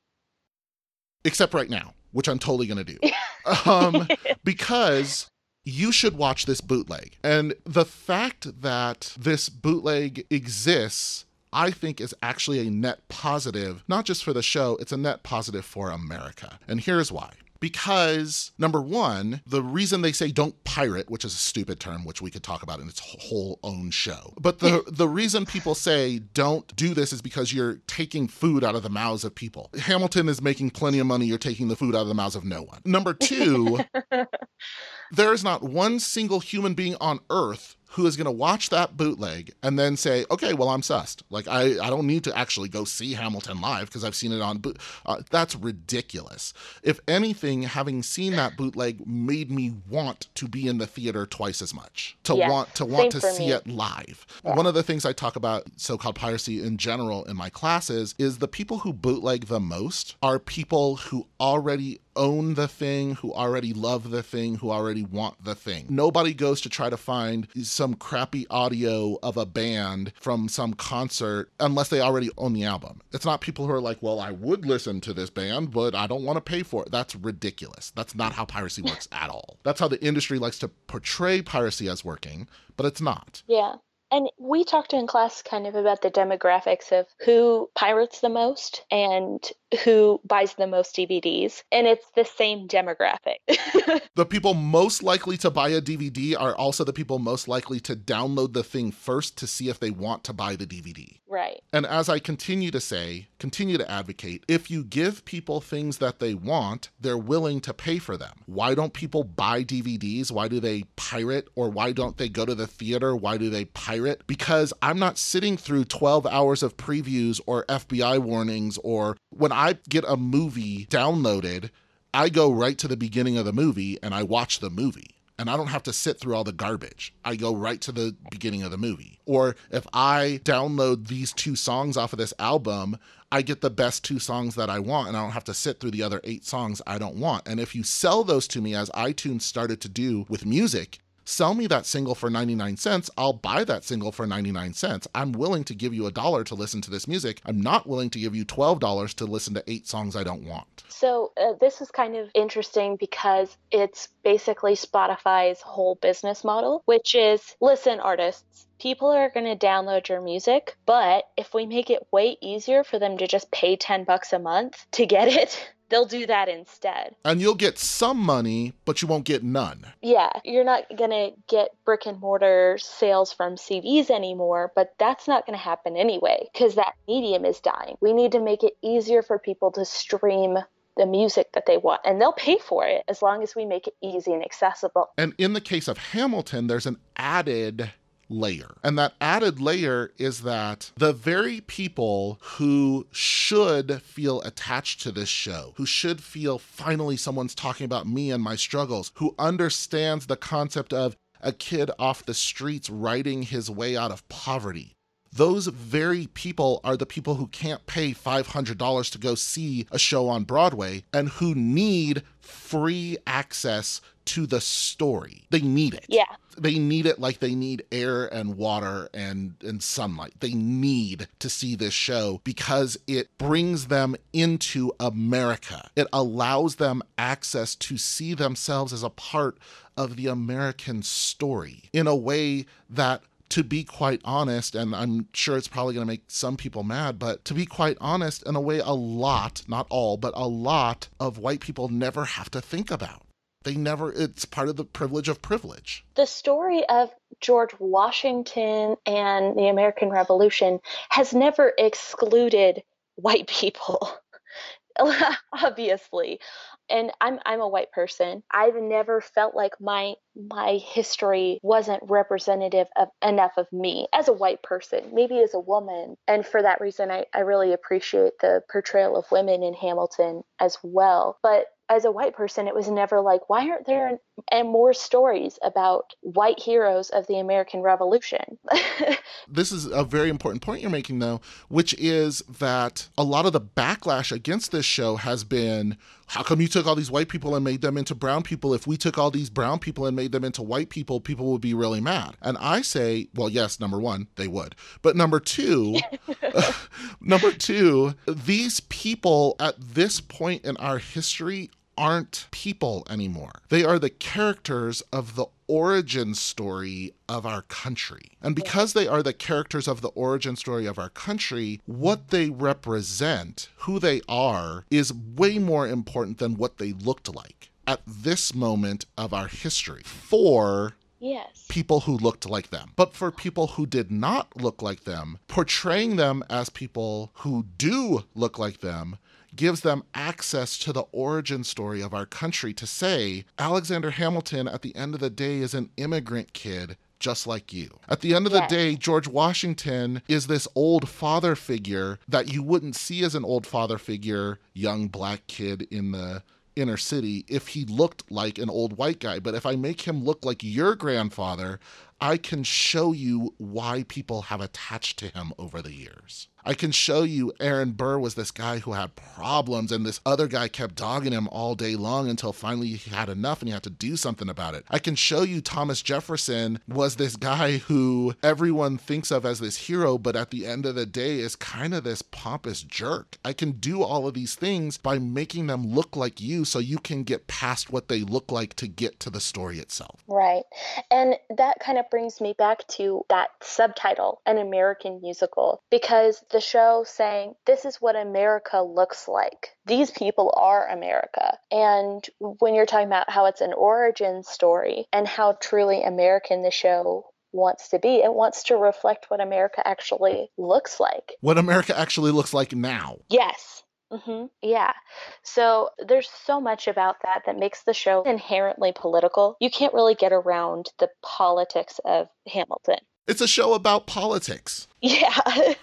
Except right now, which I'm totally going to do. um, because you should watch this bootleg. And the fact that this bootleg exists, I think, is actually a net positive, not just for the show, it's a net positive for America. And here's why. Because, number one, the reason they say don't pirate, which is a stupid term, which we could talk about in its whole own show. But the, the reason people say don't do this is because you're taking food out of the mouths of people. Hamilton is making plenty of money. You're taking the food out of the mouths of no one. Number two, there is not one single human being on earth who is going to watch that bootleg and then say, okay, well, I'm sussed. Like, I, I don't need to actually go see Hamilton live because I've seen it on boot. Uh, that's ridiculous. If anything, having seen that bootleg made me want to be in the theater twice as much, to yeah, want to want to see me. It live. Yeah. One of the things I talk about so-called piracy in general in my classes is the people who bootleg the most are people who already own the thing, who already love the thing, who already want the thing. Nobody goes to try to find some crappy audio of a band from some concert unless they already own the album. It's not people who are like, well, I would listen to this band, but I don't want to pay for it. That's ridiculous. That's not how piracy works at all. That's how the industry likes to portray piracy as working, but it's not. Yeah. And we talked in class kind of about the demographics of who pirates the most and who buys the most D V Ds, and it's the same demographic. The people most likely to buy a D V D are also the people most likely to download the thing first to see if they want to buy the D V D. Right. And as I continue to say, continue to advocate, if you give people things that they want, they're willing to pay for them. Why don't people buy D V Ds? Why do they pirate? Or why don't they go to the theater? Why do they pirate? Because I'm not sitting through twelve hours of previews or F B I warnings, or when I get a movie downloaded, I go right to the beginning of the movie and I watch the movie. And I don't have to sit through all the garbage. I go right to the beginning of the movie. Or if I download these two songs off of this album, I get the best two songs that I want, and I don't have to sit through the other eight songs I don't want. And if you sell those to me, as iTunes started to do with music, sell me that single for ninety-nine cents. I'll buy that single for ninety-nine cents. I'm willing to give you a dollar to listen to this music. I'm not willing to give you twelve dollars to listen to eight songs I don't want. So uh, this is kind of interesting because it's basically Spotify's whole business model, which is, listen, artists, people are going to download your music, but if we make it way easier for them to just pay ten bucks a month to get it, they'll do that instead. And you'll get some money, but you won't get none. Yeah, you're not going to get brick and mortar sales from C Ds anymore, but that's not going to happen anyway because that medium is dying. We need to make it easier for people to stream the music that they want, and they'll pay for it as long as we make it easy and accessible. And in the case of Hamilton, there's an added layer. And that added layer is that the very people who should feel attached to this show, who should feel finally someone's talking about me and my struggles, who understands the concept of a kid off the streets writing his way out of poverty, those very people are the people who can't pay five hundred dollars to go see a show on Broadway and who need free access to the story. They need it. Yeah. They need it like they need air and water and, and sunlight. They need to see this show because it brings them into America. It allows them access to see themselves as a part of the American story in a way that, to be quite honest, and I'm sure it's probably going to make some people mad, but to be quite honest, in a way, a lot, not all, but a lot of white people never have to think about. They never, it's part of the privilege of privilege. The story of George Washington and the American Revolution has never excluded white people, obviously. And I'm I'm a white person. I've never felt like my my history wasn't representative of enough of me as a white person, maybe as a woman. And for that reason, I, I really appreciate the portrayal of women in Hamilton as well. But as a white person, it was never like, why aren't there an, and more stories about white heroes of the American Revolution? This is a very important point you're making, though, which is that a lot of the backlash against this show has been, how come you took all these white people and made them into brown people? If we took all these brown people and made them into white people, people would be really mad. And I say, well, yes, number one, they would. But number two, uh, number two, these people at this point in our history aren't people anymore. They are the characters of the origin story of our country. And because they are the characters of the origin story of our country, what they represent, who they are, is way more important than what they looked like at this moment of our history for yes. people who looked like them. But for people who did not look like them, portraying them as people who do look like them gives them access to the origin story of our country to say, Alexander Hamilton at the end of the day is an immigrant kid just like you. At the end of yes. the day, George Washington is this old father figure that you wouldn't see as an old father figure, young black kid in the inner city, if he looked like an old white guy. But if I make him look like your grandfather, I can show you why people have attached to him over the years. I can show you Aaron Burr was this guy who had problems and this other guy kept dogging him all day long until finally he had enough and he had to do something about it. I can show you Thomas Jefferson was this guy who everyone thinks of as this hero, but at the end of the day is kind of this pompous jerk. I can do all of these things by making them look like you so you can get past what they look like to get to the story itself. Right. And that kind of brings me back to that subtitle, An American Musical, because the show saying, this is what America looks like. These people are America. And when you're talking about how it's an origin story and how truly American the show wants to be, it wants to reflect what America actually looks like. What America actually looks like now. Yes. Mm-hmm. Yeah. So there's so much about that that makes the show inherently political. You can't really get around the politics of Hamilton. It's a show about politics. Yeah.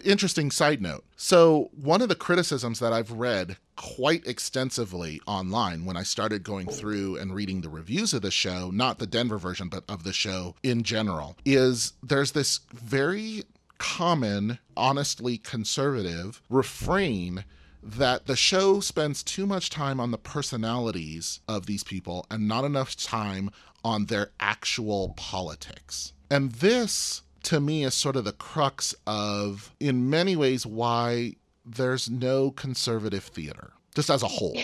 Interesting side note. So one of the criticisms that I've read quite extensively online when I started going through and reading the reviews of the show, not the Denver version, but of the show in general, is there's this very common, honestly conservative refrain that the show spends too much time on the personalities of these people and not enough time on their actual politics. And this, to me, is sort of the crux of, in many ways, why there's no conservative theater, just as a whole.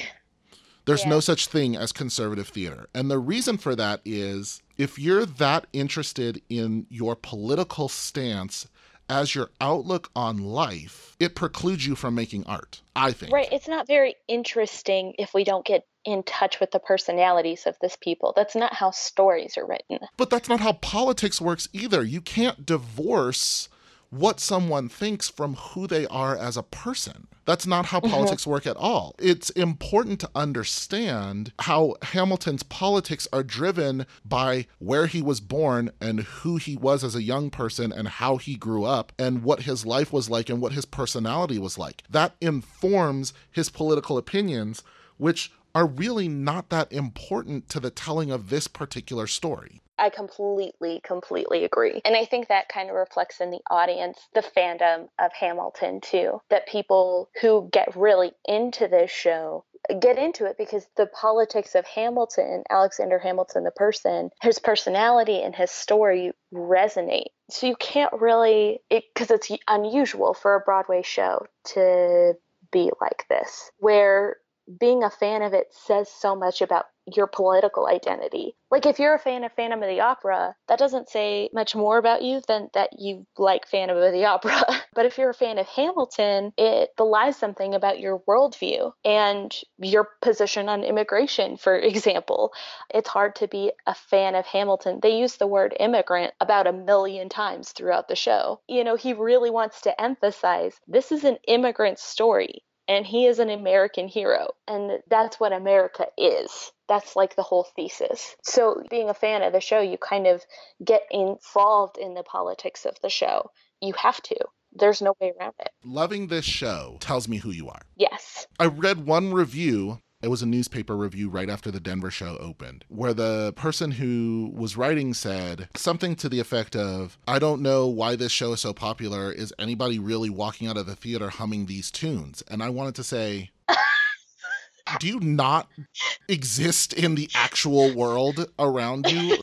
There's yeah. no such thing as conservative theater. And the reason for that is, if you're that interested in your political stance as your outlook on life, it precludes you from making art, I think. Right. It's not very interesting if we don't get in touch with the personalities of these people. That's not how stories are written. But that's not how politics works either. You can't divorce what someone thinks from who they are as a person. That's not how politics mm-hmm. work at all. It's important to understand how Hamilton's politics are driven by where he was born and who he was as a young person and how he grew up and what his life was like and what his personality was like. That informs his political opinions, which are really not that important to the telling of this particular story. I completely, completely agree. And I think that kind of reflects in the audience, the fandom of Hamilton, too, that people who get really into this show get into it because the politics of Hamilton, Alexander Hamilton, the person, his personality and his story resonate. So you can't really, because it, it's unusual for a Broadway show to be like this, where being a fan of it says so much about your political identity. Like if you're a fan of Phantom of the Opera, that doesn't say much more about you than that you like Phantom of the Opera. But if you're a fan of Hamilton, it belies something about your worldview and your position on immigration, for example. It's hard to be a fan of Hamilton. They use the word immigrant about a million times throughout the show. You know, he really wants to emphasize this is an immigrant story. And he is an American hero. And that's what America is. That's like the whole thesis. So being a fan of the show, you kind of get involved in the politics of the show. You have to. There's no way around it. Loving this show tells me who you are. Yes. I read one review. It was a newspaper review right after the Denver show opened, where the person who was writing said something to the effect of, I don't know why this show is so popular. Is anybody really walking out of the theater humming these tunes? And I wanted to say, do you not exist in the actual world around you?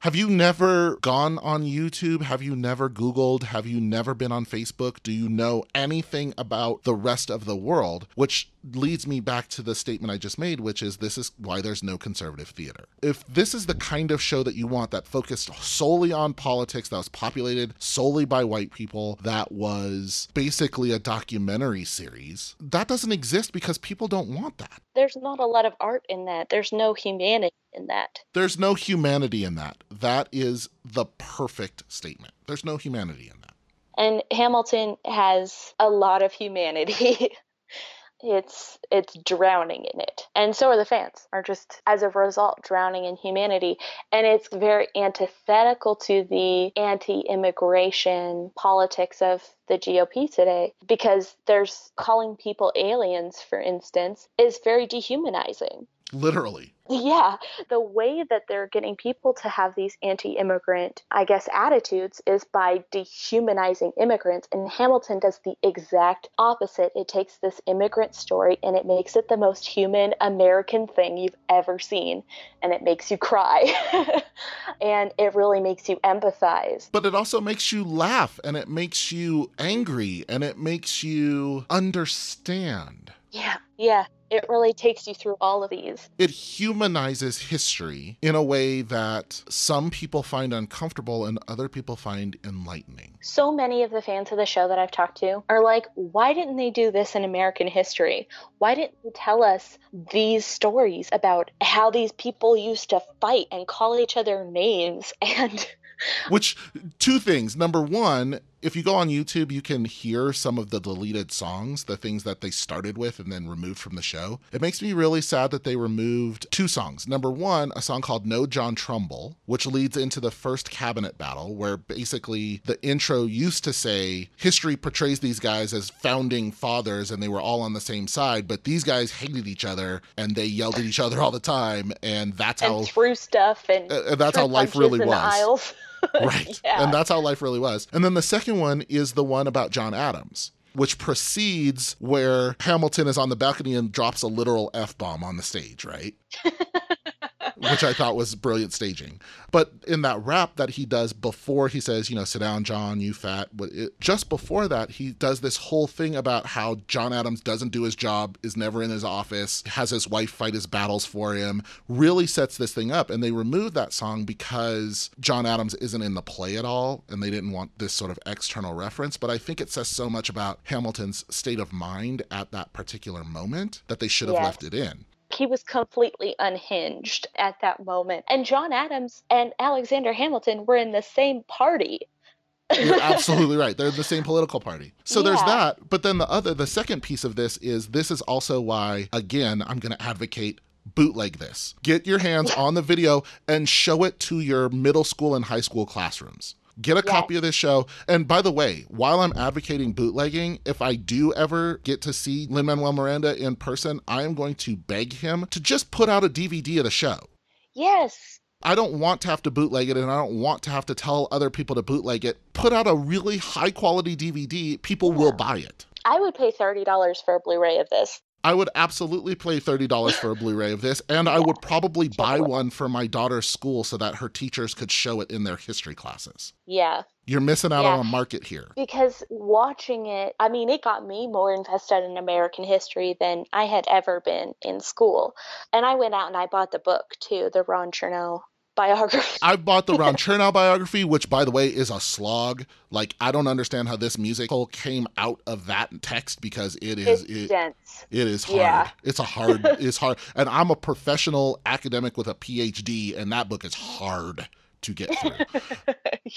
Have you never gone on YouTube? Have you never Googled? Have you never been on Facebook? Do you know anything about the rest of the world? Which leads me back to the statement I just made, which is this is why there's no conservative theater. If this is the kind of show that you want that focused solely on politics, that was populated solely by white people, that was basically a documentary series, that doesn't exist because people don't want that. There's not a lot of art in that. There's no humanity in that. There's no humanity in that. That is the perfect statement. There's no humanity in that. And Hamilton has a lot of humanity. It's it's drowning in it. And so are the fans, are just, as a result, drowning in humanity. And it's very antithetical to the anti-immigration politics of the G O P today, because there's calling people aliens, for instance, is very dehumanizing. Literally. Yeah. The way that they're getting people to have these anti-immigrant, I guess, attitudes is by dehumanizing immigrants. And Hamilton does the exact opposite. It takes this immigrant story and it makes it the most human American thing you've ever seen. And it makes you cry. And it really makes you empathize. But it also makes you laugh and it makes you angry and it makes you understand. Yeah. Yeah. it really takes you through all of these. It humanizes history in a way that some people find uncomfortable and other people find enlightening. So many of the fans of the show that I've talked to are like, why didn't they do this in American history? Why didn't they tell us these stories about how these people used to fight and call each other names and... Which, two things. Number one, if you go on YouTube, you can hear some of the deleted songs, the things that they started with and then removed from the show. It makes me really sad that they removed two songs. Number one, a song called No John Trumbull, which leads into the first cabinet battle, where basically the intro used to say, history portrays these guys as founding fathers and they were all on the same side, but these guys hated each other and they yelled at each other all the time, and that's and how... And threw stuff and... Uh, that's how life really was. Aisles. Right. Yeah. And that's how life really was. And then the second one is the one about John Adams, which precedes where Hamilton is on the balcony and drops a literal F-bomb on the stage, right? Which I thought was brilliant staging. But in that rap that he does before he says, you know, sit down, John, you fat. It, just before that, he does this whole thing about how John Adams doesn't do his job, is never in his office, has his wife fight his battles for him, really sets this thing up. And they removed that song because John Adams isn't in the play at all, and they didn't want this sort of external reference. But I think it says so much about Hamilton's state of mind at that particular moment that they should have yeah. left it in. He was completely unhinged at that moment. And John Adams and Alexander Hamilton were in the same party. You're absolutely right. They're the same political party. So yeah. there's that. But then the other, the second piece of this is, this is also why, again, I'm going to advocate bootleg this. Get your hands yeah. on the video and show it to your middle school and high school classrooms. Get a yes. copy of this show. And by the way, while I'm advocating bootlegging, if I do ever get to see Lin-Manuel Miranda in person, I am going to beg him to just put out a D V D of the show. Yes. I don't want to have to bootleg it, and I don't want to have to tell other people to bootleg it. Put out a really high-quality D V D. People yeah. will buy it. I would pay thirty dollars for a Blu-ray of this. I would absolutely pay thirty dollars for a Blu-ray of this, and yeah. I would probably buy one for my daughter's school so that her teachers could show it in their history classes. Yeah. You're missing out yeah. on a market here. Because watching it, I mean, it got me more invested in American history than I had ever been in school. And I went out and I bought the book, too, the Ron Chernow biography. I bought the Ron Chernow biography, which, by the way, is a slog. Like, I don't understand how this musical came out of that text, because it is it's it, dense. It is hard. Yeah. It's a hard. It's hard. And I'm a professional academic with a P H D, and that book is hard to get through. yeah.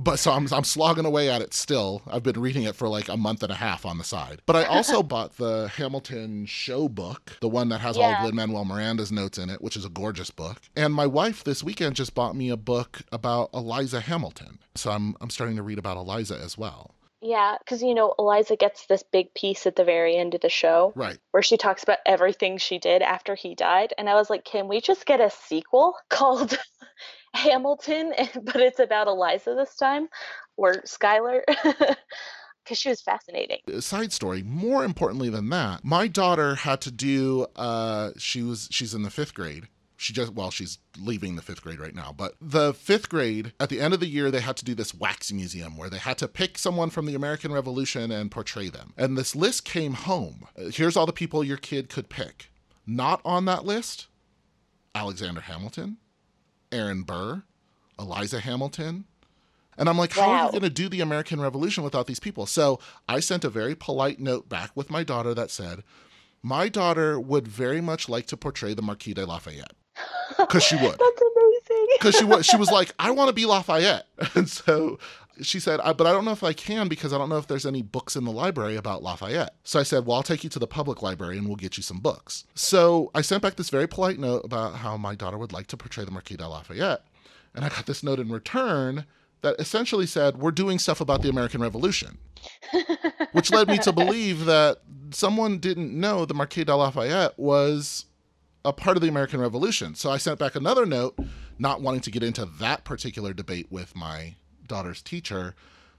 But so I'm I'm slogging away at it still. I've been reading it for like a month and a half on the side. But I also bought the Hamilton show book, the one that has yeah. all of Lin-Manuel Miranda's notes in it, which is a gorgeous book. And my wife this weekend just bought me a book about Eliza Hamilton. So I'm I'm starting to read about Eliza as well. Yeah, because, you know, Eliza gets this big piece at the very end of the show. Right. Where she talks about everything she did after he died. And I was like, can we just get a sequel called... Hamilton, but it's about Eliza this time, or Skylar, because she was fascinating. Side story, more importantly than that, my daughter had to do, uh, she was, she's in the fifth grade. She just, well, she's leaving the fifth grade right now, but the fifth grade, at the end of the year, they had to do this wax museum where they had to pick someone from the American Revolution and portray them. And this list came home. Here's all the people your kid could pick. Not on that list, Alexander Hamilton, Aaron Burr, Eliza Hamilton. And I'm like, how wow. are you going to do the American Revolution without these people? So I sent a very polite note back with my daughter that said, my daughter would very much like to portray the Marquis de Lafayette. Because she would. That's amazing. Because she, w- she was like, I want to be Lafayette. And so she said, I, but I don't know if I can, because I don't know if there's any books in the library about Lafayette. So I said, well, I'll take you to the public library and we'll get you some books. So I sent back this very polite note about how my daughter would like to portray the Marquis de Lafayette. And I got this note in return that essentially said, we're doing stuff about the American Revolution, which led me to believe that someone didn't know the Marquis de Lafayette was a part of the American Revolution. So I sent back another note, not wanting to get into that particular debate with my daughter's teacher.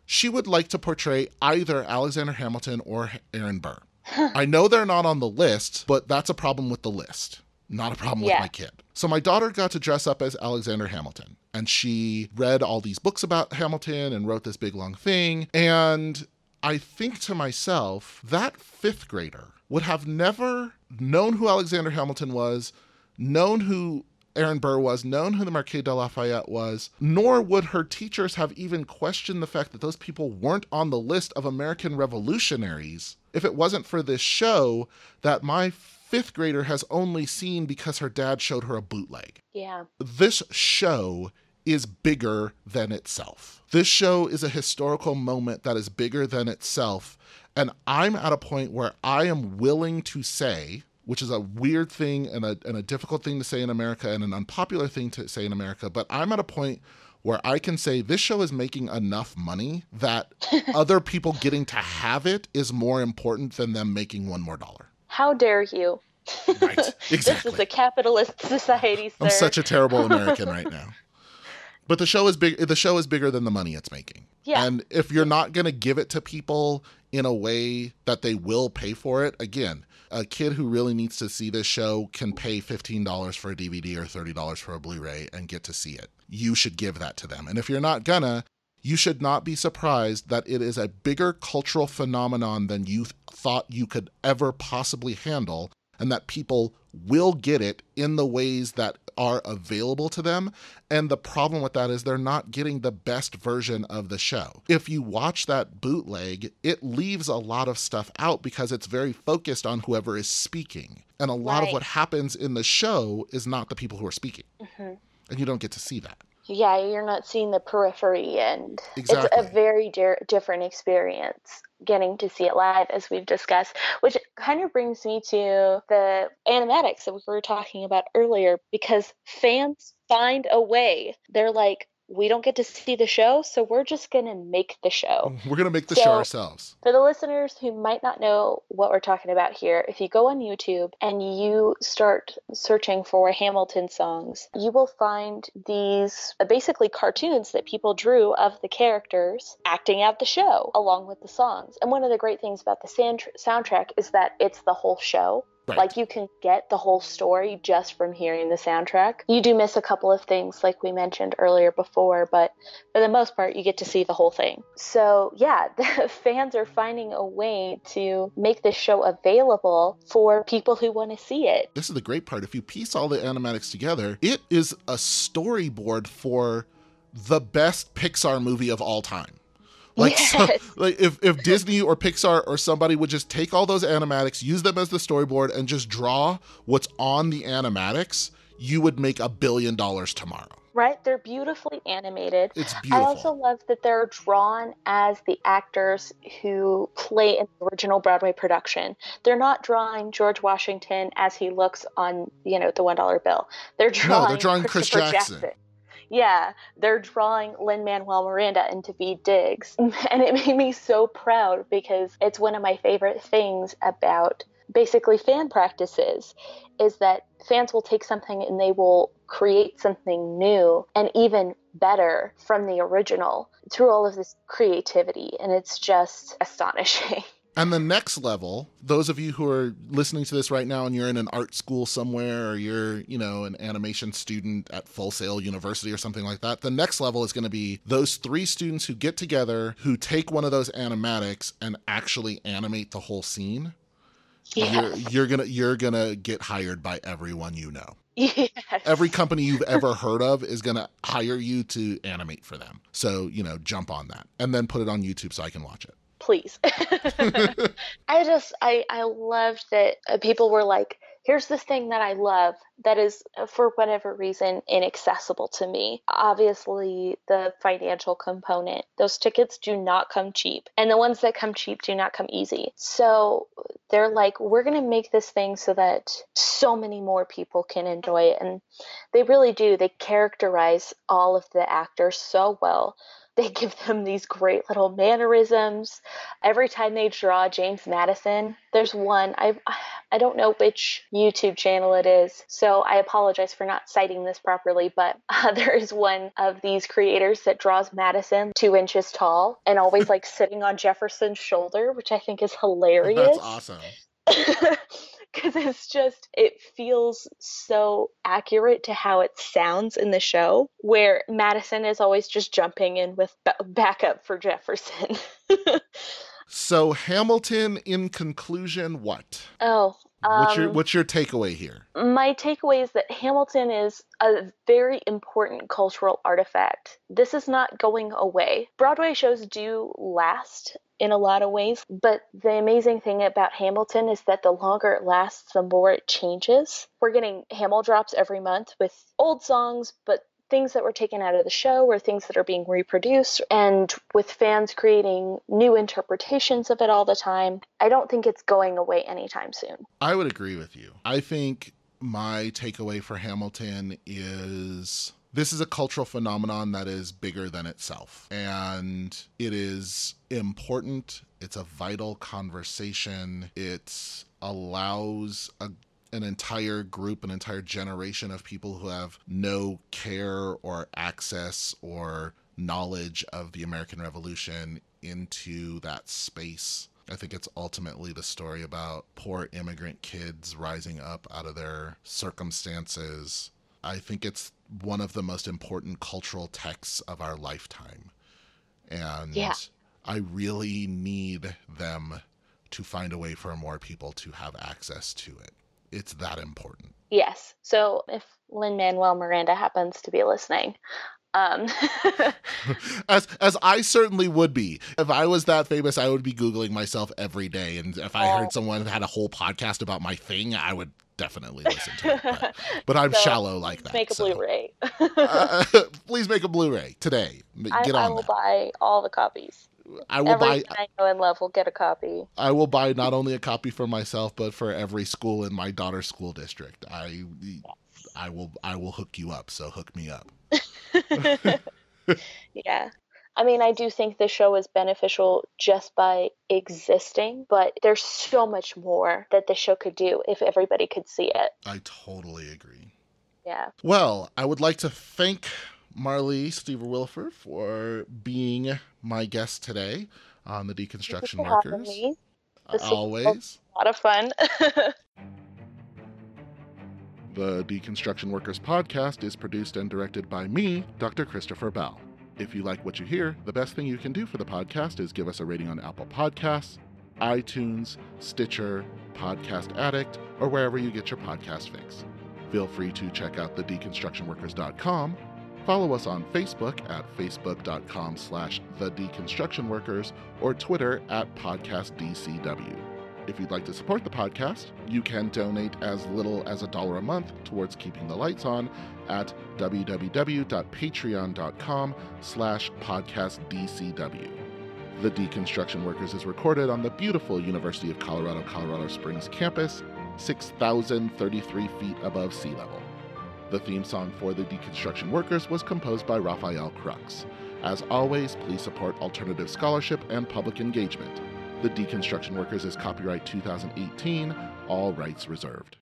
She would like to portray either Alexander Hamilton or Aaron Burr. I know they're not on the list, but that's a problem with the list, not a problem yeah. with my kid. So my daughter got to dress up as Alexander Hamilton, and she read all these books about Hamilton and wrote this big long thing. And I think to myself, that fifth grader would have never known who Alexander Hamilton was, known who Aaron Burr was, known who the Marquis de Lafayette was, nor would her teachers have even questioned the fact that those people weren't on the list of American revolutionaries if it wasn't for this show that my fifth grader has only seen because her dad showed her a bootleg. Yeah. This show is bigger than itself. This show is a historical moment that is bigger than itself. And I'm at a point where I am willing to say, which is a weird thing and a, and a difficult thing to say in America and an unpopular thing to say in America, but I'm at a point where I can say this show is making enough money that other people getting to have it is more important than them making one more dollar. How dare you? Right, exactly. This is a capitalist society, sir. I'm such a terrible American right now. But the show is big. The show is bigger than the money it's making. Yeah. And if you're not going to give it to people in a way that they will pay for it, again, a kid who really needs to see this show can pay fifteen dollars for a D V D or thirty dollars for a Blu-ray and get to see it. You should give that to them. And if you're not gonna, you should not be surprised that it is a bigger cultural phenomenon than you th- thought you could ever possibly handle, and that people will get it in the ways that are available to them. And the problem with that is they're not getting the best version of the show. If you watch that bootleg, it leaves a lot of stuff out because it's very focused on whoever is speaking. And a lot right. of what happens in the show is not the people who are speaking. Mm-hmm. And you don't get to see that. Yeah, you're not seeing the periphery, and exactly. It's a very di- different experience getting to see it live, as we've discussed, which kind of brings me to the animatics that we were talking about earlier, because fans find a way. They're like, we don't get to see the show, so we're just going to make the show. We're going to make the so, show ourselves. For the listeners who might not know what we're talking about here, if you go on YouTube and you start searching for Hamilton songs, you will find these uh, basically cartoons that people drew of the characters acting out the show along with the songs. And one of the great things about the sand- soundtrack is that it's the whole show. Right. Like, you can get the whole story just from hearing the soundtrack. You do miss a couple of things, like we mentioned earlier before, but for the most part, you get to see the whole thing. So, yeah, the fans are finding a way to make this show available for people who want to see it. This is the great part. If you piece all the animatics together, it is a storyboard for the best Pixar movie of all time. Like, yes. so, like if, if Disney or Pixar or somebody would just take all those animatics, use them as the storyboard, and just draw what's on the animatics, you would make a billion dollars tomorrow. Right? They're beautifully animated. It's beautiful. I also love that they're drawn as the actors who play in the original Broadway production. They're not drawing George Washington as he looks on, you know, the one dollar bill. They're drawing, no, they're drawing Chris Jackson. Jackson. Yeah, they're drawing Lin-Manuel Miranda and Daveed Diggs. And it made me so proud because it's one of my favorite things about basically fan practices is that fans will take something and they will create something new and even better from the original through all of this creativity. And it's just astonishing. And the next level, those of you who are listening to this right now and you're in an art school somewhere or you're, you know, an animation student at Full Sail University or something like that, the next level is going to be those three students who get together, who take one of those animatics and actually animate the whole scene. Yeah. You're, you're gonna you're gonna get hired by everyone you know. Yes. Every company you've ever heard of is gonna hire you to animate for them. So, you know, jump on that and then put it on YouTube so I can watch it. Please. I just, I, I loved that people were like, here's this thing that I love that is, for whatever reason, inaccessible to me. Obviously, the financial component. Those tickets do not come cheap. And the ones that come cheap do not come easy. So they're like, we're going to make this thing so that so many more people can enjoy it. And they really do. They characterize all of the actors so well. They give them these great little mannerisms. Every time they draw James Madison, there's one. I I don't know which YouTube channel it is, so I apologize for not citing this properly, but uh, there is one of these creators that draws Madison two inches tall and always like sitting on Jefferson's shoulder, which I think is hilarious. That's awesome. Because it's just, it feels so accurate to how it sounds in the show, where Madison is always just jumping in with b- backup for Jefferson. So Hamilton, in conclusion, what? Oh. Um, what's your what's your takeaway here? My takeaway is that Hamilton is a very important cultural artifact. This is not going away. Broadway shows do last in a lot of ways, but the amazing thing about Hamilton is that the longer it lasts, the more it changes. We're getting Hamil drops every month with old songs, but things that were taken out of the show or things that are being reproduced, and with fans creating new interpretations of it all the time. I don't think it's going away anytime soon. I would agree with you. I think my takeaway for Hamilton is this is a cultural phenomenon that is bigger than itself, and it is important. It's a vital conversation. It allows a an entire group, an entire generation of people who have no care or access or knowledge of the American Revolution into that space. I think it's ultimately the story about poor immigrant kids rising up out of their circumstances. I think it's one of the most important cultural texts of our lifetime. And yeah. I really need them to find a way for more people to have access to it. It's that important. Yes. So if Lin-Manuel Miranda happens to be listening. Um... as as I certainly would be. If I was that famous, I would be Googling myself every day. And if I oh. heard someone had a whole podcast about my thing, I would definitely listen to it. But, but I'm so shallow like that. Make a so. Blu-ray. uh, please make a Blu-ray today. Get I, on I will that. buy all the copies. I will Everything buy. I know and love will get a copy. I will buy not only a copy for myself, but for every school in my daughter's school district. I, yes. I will. I will hook you up. So hook me up. Yeah, I mean, I do think the show is beneficial just by existing, but there's so much more that the show could do if everybody could see it. I totally agree. Yeah. Well, I would like to thank Marley Steuver-Williford for being my guest today on The Deconstruction Workers. This Always. Was a lot of fun. The Deconstruction Workers podcast is produced and directed by me, Doctor Christopher Bell. If you like what you hear, the best thing you can do for the podcast is give us a rating on Apple Podcasts, iTunes, Stitcher, Podcast Addict, or wherever you get your podcast fix. Feel free to check out the deconstruction workers dot com. Follow us on Facebook at facebook.com slash The Deconstruction Workers or Twitter at Podcast D C W. If you'd like to support the podcast, you can donate as little as a dollar a month towards keeping the lights on at www.patreon.com slash podcastdcw. The Deconstruction Workers is recorded on the beautiful University of Colorado, Colorado Springs campus, six thousand thirty-three feet above sea level. The theme song for The Deconstruction Workers was composed by Raphael Crux. As always, please support alternative scholarship and public engagement. The Deconstruction Workers is copyright two thousand eighteen, all rights reserved.